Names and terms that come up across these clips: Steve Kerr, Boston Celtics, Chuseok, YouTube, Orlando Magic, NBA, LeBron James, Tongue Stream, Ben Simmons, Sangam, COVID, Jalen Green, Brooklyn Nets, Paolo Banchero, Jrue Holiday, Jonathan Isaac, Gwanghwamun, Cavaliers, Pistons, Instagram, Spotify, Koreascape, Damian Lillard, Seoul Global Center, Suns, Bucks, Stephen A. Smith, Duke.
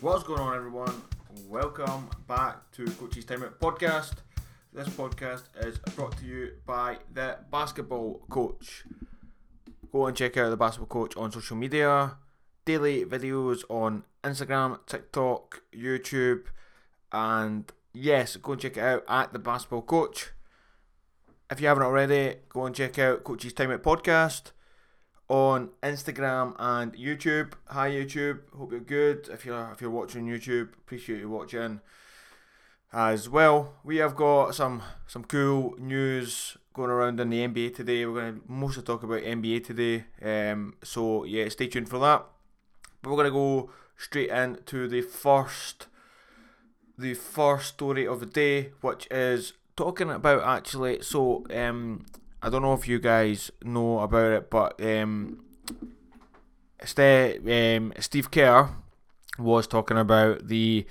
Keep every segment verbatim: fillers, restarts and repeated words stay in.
What's going on, everyone? Welcome back to Coach's Time Out Podcast. This podcast is brought to you by The Basketball Coach. Go and check out The Basketball Coach on social media. Daily videos on Instagram, TikTok, YouTube. And yes, go and check it out at The Basketball Coach. If you haven't already, go and check out Coach's Time Out Podcast on Instagram and YouTube. Hi YouTube, hope you're good. If you're if you're watching YouTube, appreciate you watching as well. We have got some some cool news going around in the N B A today. We're going to mostly talk about N B A today. Um, so yeah, stay tuned for that. But we're going to go straight into the first the first story of the day, which is talking about actually. So um. I don't know if you guys know about it, but um, Ste- um, Steve Kerr was talking about the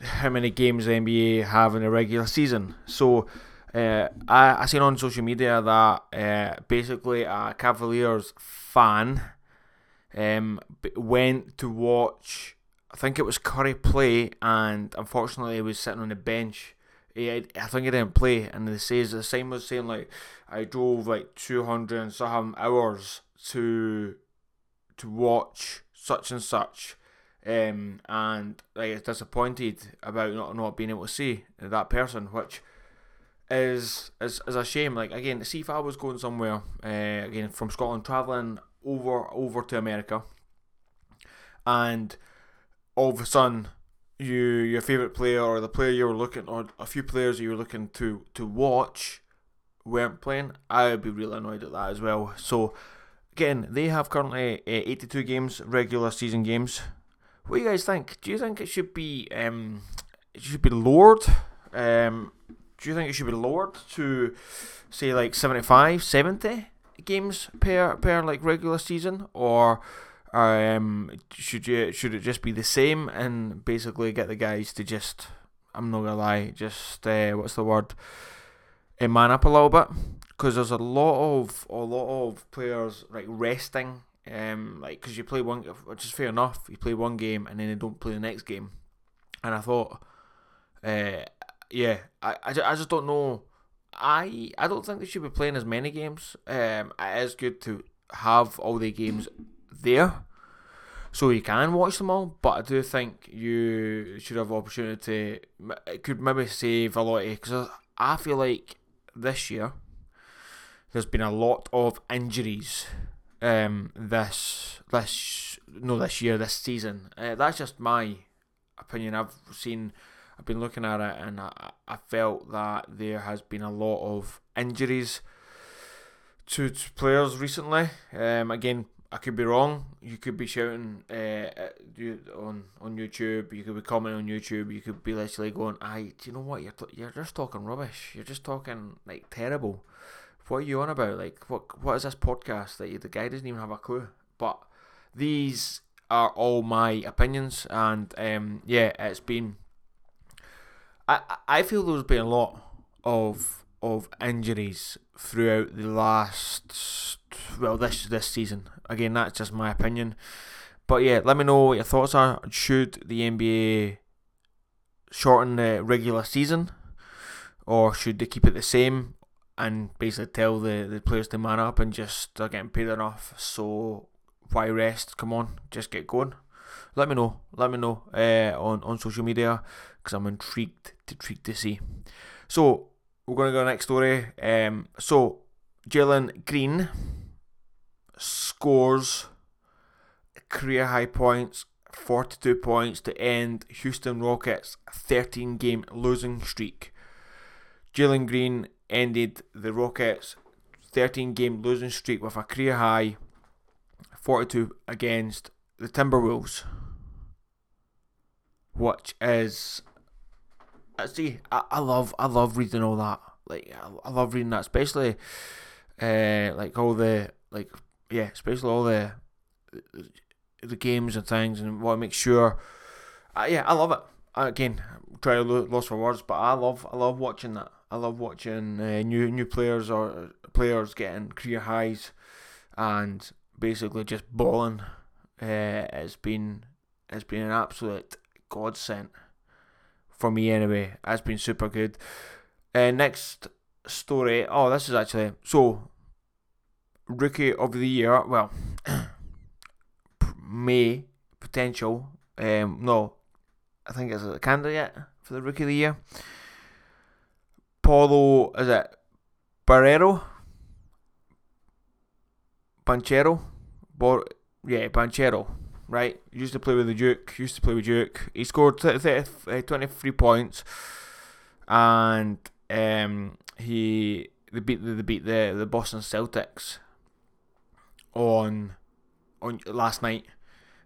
how many games the N B A have in a regular season. So uh, I I seen on social media that uh, basically a Cavaliers fan um, went to watch. I think it was Curry play, and unfortunately he was sitting on the bench. He, I think he didn't play, and they says the sign was saying like I drove like two hundred and some hours to to watch such and such, um, and like it's disappointed about not, not being able to see that person, which is is is a shame. Like again, see if I was going somewhere uh, again from Scotland, traveling over over to America, and all of a sudden, You, your favourite player or the player you were looking or a few players you were looking to, to watch weren't playing, I would be really annoyed at that as well. So again, they have currently uh, eighty-two games, regular season games. What do you guys think? Do you think it should be um it should be lowered? Um, do you think it should be lowered to say like seventy-five, seventy games per per like regular season, or Um, should you should it just be the same and basically get the guys to just, I'm not gonna lie, just uh, what's the word, uh, man up a little bit, because there's a lot of a lot of players like resting, um, like because you play one, which is fair enough, you play one game and then they don't play the next game, and I thought, uh, yeah, I I just, I just don't know, I I don't think they should be playing as many games. Um, it is good to have all the games there, so you can watch them all, but I do think you should have opportunity. It could maybe save a lot, because I feel like this year there's been a lot of injuries. Um, this this no this year this season. Uh, that's just my opinion. I've seen, I've been looking at it, and I, I felt that there has been a lot of injuries to, to players recently. Um, again, I could be wrong. You could be shouting uh, on on YouTube. You could be commenting on YouTube. You could be literally going, "Aye, do you know what? You're t- you're just talking rubbish. You're just talking like terrible. What are you on about? Like what what is this podcast that like, the guy doesn't even have a clue?" But these are all my opinions, and um, yeah, it's been. I I feel there's been a lot of of injuries throughout the last. Well, this this season. Again, that's just my opinion. But yeah, let me know what your thoughts are. Should the N B A shorten the regular season, or should they keep it the same and basically tell the, the players to man up and just they're getting paid enough, so why rest? Come on, just get going. Let me know. Let me know uh, on on social media, because I'm intrigued to intrigued to see. So we're gonna go next story. Um, so Jalen Green scores career-high points, forty-two points, to end Houston Rockets' thirteen-game losing streak. Jalen Green ended the Rockets' thirteen-game losing streak with a career-high forty-two against the Timberwolves, which is, see, I, I love, I love reading all that. Like I, I love reading that, especially uh, like all the like. Yeah, especially all the the games and things, and want to make sure. Uh, yeah, I love it. Again, try to lo- lost for words, but I love I love watching that. I love watching uh, new new players or players getting career highs, and basically just balling. Uh, it's been it's been an absolute godsend. For me anyway, that's been super good. Uh, next story. Oh, this is actually... So, Rookie of the Year. Well, may, potential. Um, no, I think it's a candidate for the Rookie of the Year. Paolo, is it? Barrero? Banchero? Bor- yeah, Banchero. Right, used to play with the Duke, used to play with Duke. He scored twenty-three points, and um, he they beat the beat the the Boston Celtics on on last night,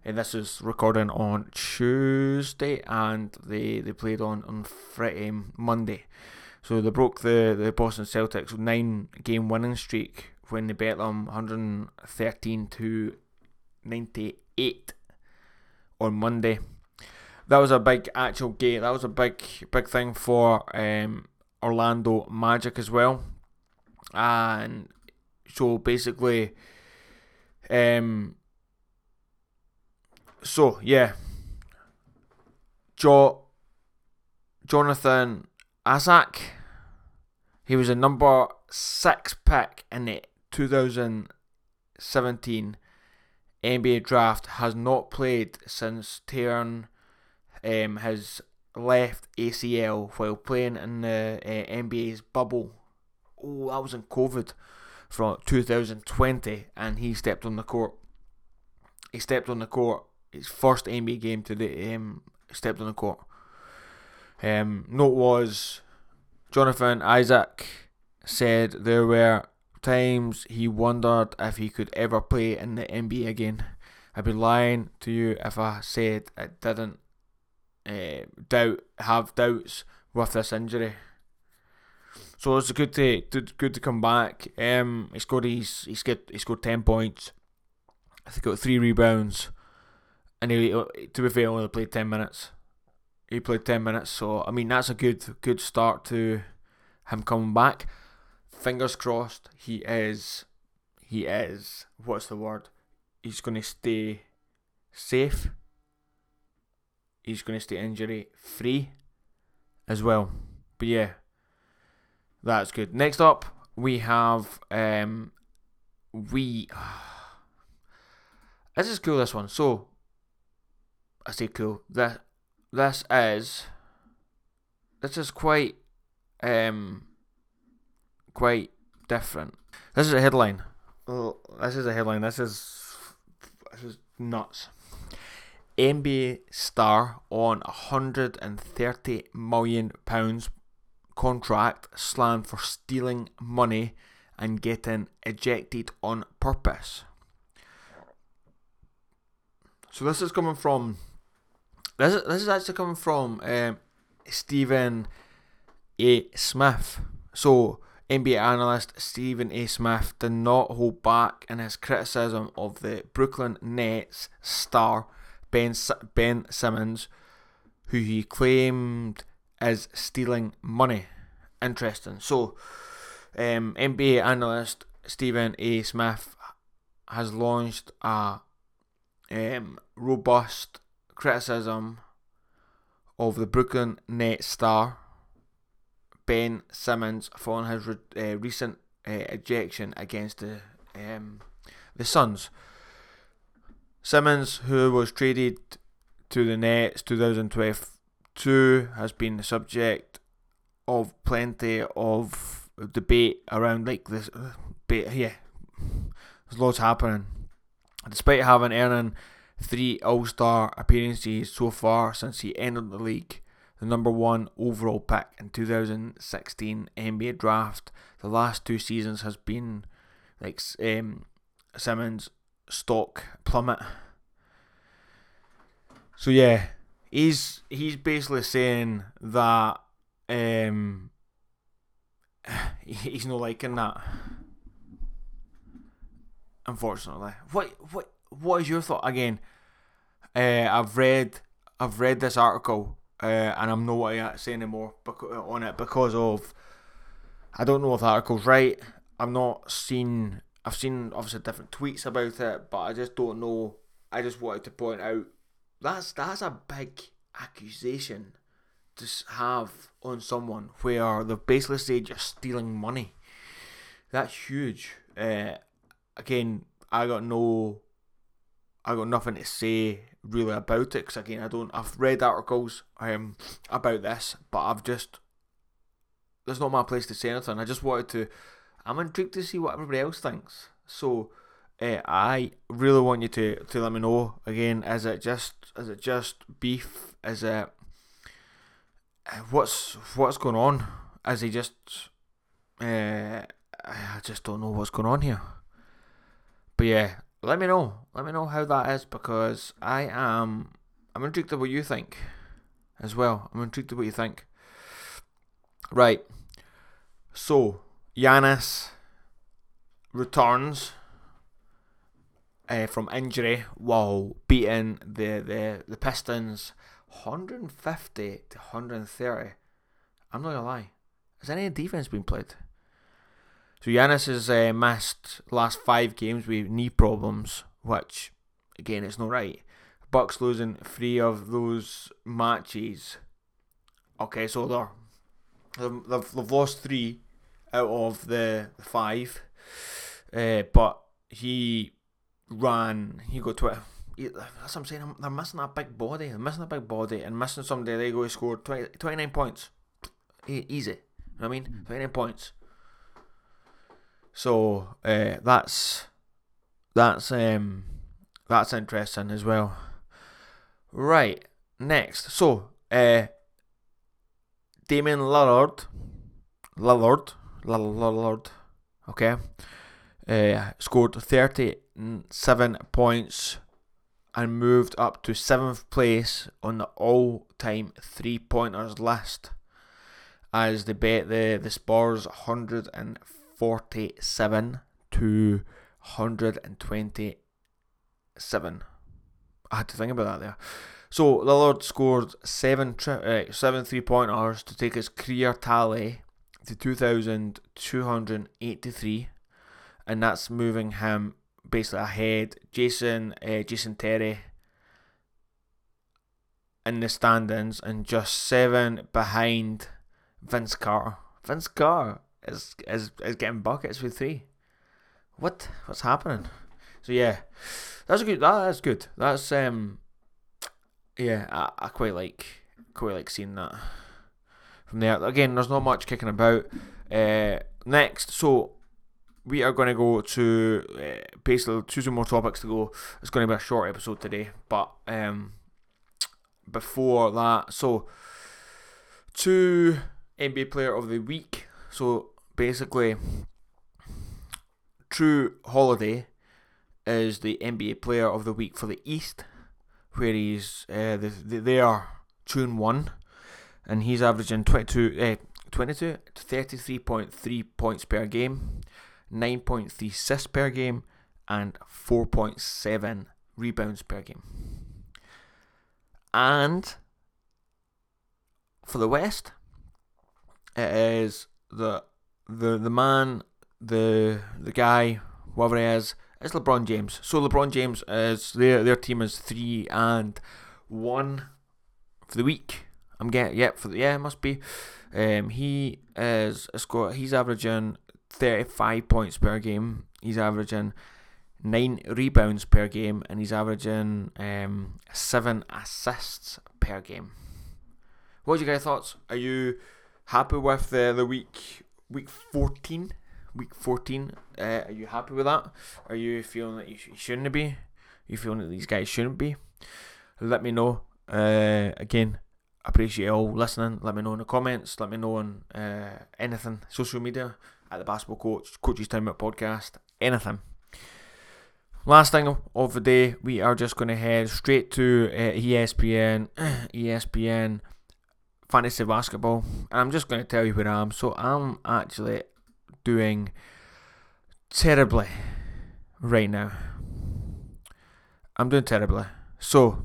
and this is recording on Tuesday, and they, they played on on Friday, Monday, so they broke the the Boston Celtics nine game winning streak when they beat them one hundred thirteen to ninety-eight on Monday. That was a big actual game. That was a big big thing for um, Orlando Magic as well. And so basically, um, so yeah, jo- Jonathan Isaac, he was a number six pick in the two thousand seventeen N B A draft, has not played since tearing um, his left A C L while playing in the uh, N B A's bubble. Oh, that was in COVID from two thousand twenty, and he stepped on the court. He stepped on the court. His first N B A game today, um, stepped on the court. Um, note was, Jonathan Isaac said there were times he wondered if he could ever play in the N B A again. I'd be lying to you if I said I didn't uh, doubt have doubts with this injury. So it's good to, to good to come back. Um, he scored he's he scored he scored ten points. I think he got three rebounds, and he, to be fair, only played ten minutes. He played ten minutes, so I mean that's a good good start to him coming back. Fingers crossed, he is, he is, what's the word, he's going to stay safe, he's going to stay injury free as well, but yeah, that's good. Next up, we have, um, we, this is cool, this one, so, I say cool, this, this is, this is quite, um, quite different. This is a headline. Oh, this is a headline. This is this is nuts. N B A star on a hundred and thirty million pounds contract slammed for stealing money and getting ejected on purpose. So this is coming from. This is this is actually coming from um, Stephen A. Smith. So. N B A analyst Stephen A. Smith did not hold back in his criticism of the Brooklyn Nets star Ben Ben Simmons, who he claimed is stealing money. Interesting. So, um, N B A analyst Stephen A. Smith has launched a um, robust criticism of the Brooklyn Nets star Ben Simmons following his re- uh, recent uh, ejection against the um, the Suns. Simmons, who was traded to the Nets two thousand twenty-two, has been the subject of plenty of debate around like this. Uh, ba- yeah, there's lots happening. Despite having earned three All-Star appearances so far since he entered the league, the number one overall pick in two thousand sixteen N B A draft, the last two seasons has been like um, Simmons' stock plummet. So yeah, he's he's basically saying that um, he's not liking that. Unfortunately, what what what is your thought again? Uh, I've read I've read this article. Uh, and I'm not going to say anymore beca- on it because of I don't know if the article's right. I've not seen I've seen obviously different tweets about it, but I just don't know. I just wanted to point out that's that's a big accusation to have on someone where they've basically said you're stealing money. That's huge. Uh, again, I got no, I got nothing to say really about it, because again, I don't. I've read articles um about this, but I've just. That's not my place to say anything. I just wanted to. I'm intrigued to see what everybody else thinks. So, uh, I really want you to, to let me know again. Is it just is it just beef? Is it what's what's going on? Is he just? Uh, I just don't know what's going on here. But yeah, let me know. Let me know how that is, because I am. I'm intrigued to what you think, as well. I'm intrigued to what you think. Right. So, Giannis returns uh, from injury while beating the, the, the Pistons one fifty to one thirty. I'm not going to lie. Has any defense been played? So, Giannis has uh, missed last five games with knee problems, which, again, it's not right. Bucks losing three of those matches. Okay, so they're... They've, they've lost three out of the five, uh, but he ran, he got twenty. He, that's what I'm saying, they're missing that big body, they're missing a big body, and missing somebody, they go scored twenty, twenty-nine points, e- easy, you know what I mean, twenty-nine points. So, uh, that's, that's, um, that's interesting as well. Right, next, so, uh, Damian Lillard, Lillard, Lillard, okay, uh, scored thirty-seven points and moved up to seventh place on the all-time three-pointers list as they beat the, the Spurs one forty-seven to one twenty-seven. I had to think about that there. So, Lillard scored seven, tri- uh, seven three-pointers to take his career tally to two thousand two hundred eighty-three, and that's moving him basically ahead. Jason uh, Jason Terry in the standings, and just seven behind Vince Carter. Vince Carter is, is, is getting buckets with three. What? What's happening? So, yeah, that's good. That, that's good. That's... um. Yeah, I, I quite like quite like seeing that from there. Again, there's not much kicking about. Uh, next, so we are going to go to uh, basically two more topics to go. It's going to be a short episode today, but um, before that, so two N B A Player of the Week. So basically, Jrue Holiday is the N B A Player of the Week for the East, where he's uh, the, the, they are two and one, and he's averaging twenty-two, uh, twenty-two thirty-three point three points per game, nine point three assists per game, and four point seven rebounds per game. And for the West, it is the the the man, the the guy, whatever he is. It's LeBron James. So LeBron James is their their team is three and one for the week. I'm getting yeah for the, yeah it must be. Um, he is a score. He's averaging thirty-five points per game. He's averaging nine rebounds per game, and he's averaging um seven assists per game. What's your guys' thoughts? Are you happy with the the week week fourteen? Week fourteen, uh, are you happy with that? Are you feeling that you, sh- you shouldn't be? Are you feeling that these guys shouldn't be? Let me know. Uh, again, appreciate all listening. Let me know in the comments. Let me know on uh, anything. Social media, at the Basketball Coach, Coach's Time Out Podcast, anything. Last thing of the day, we are just going to head straight to uh, E S P N. E S P N Fantasy Basketball. And I'm just going to tell you where I am. So I'm actually... doing terribly right now. I'm doing terribly. So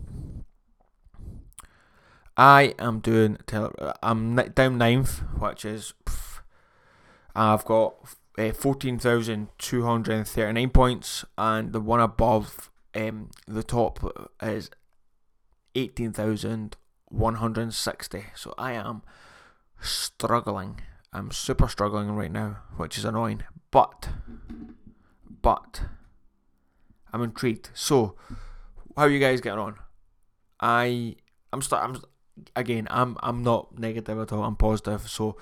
I am doing terribly. I'm down ninth, which is pff, I've got uh, fourteen thousand two hundred thirty-nine points, and the one above um the top is eighteen thousand one hundred sixty. So I am struggling. I'm super struggling right now, which is annoying. But, but, I'm intrigued. So, how are you guys getting on? I, I'm start. I'm again. I'm. I'm not negative at all. I'm positive. So,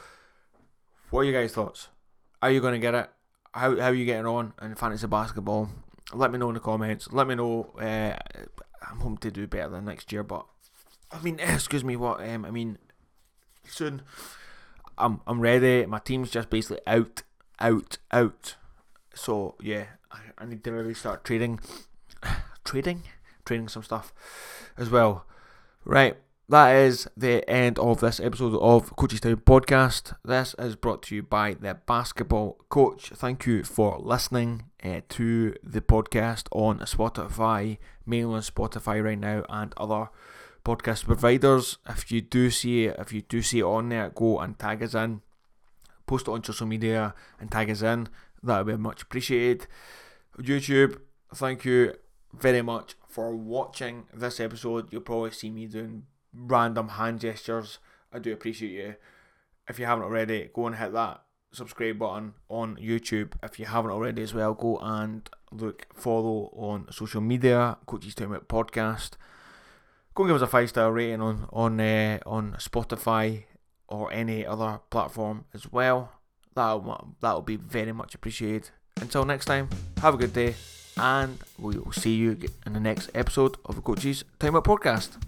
what are you guys' thoughts? Are you gonna get it? How How are you getting on in fantasy basketball? Let me know in the comments. Let me know. Uh, I'm hoping to do better than next year, but I mean, excuse me. What? Um, I mean, soon. I'm. I'm ready. My team's just basically out, out, out. So yeah, I, I need to really start trading, trading, trading some stuff as well. Right. That is the end of this episode of Coach's Town Podcast. This is brought to you by The Basketball Coach. Thank you for listening uh, to the podcast on Spotify, mainly on Spotify right now, and other podcast providers. If you do see it, if you do see it on there, go and tag us in. Post it on social media and tag us in. That would be much appreciated. YouTube, thank you very much for watching this episode. You'll probably see me doing random hand gestures. I do appreciate you. If you haven't already, go and hit that subscribe button on YouTube. If you haven't already as well, go and look, follow on social media, Coach's Time Out Podcast. Go and give us a five-star rating on on uh, on Spotify or any other platform as well. That'll, that'll be very much appreciated. Until next time, have a good day, and we will see you in the next episode of the Coach's Time Out Podcast.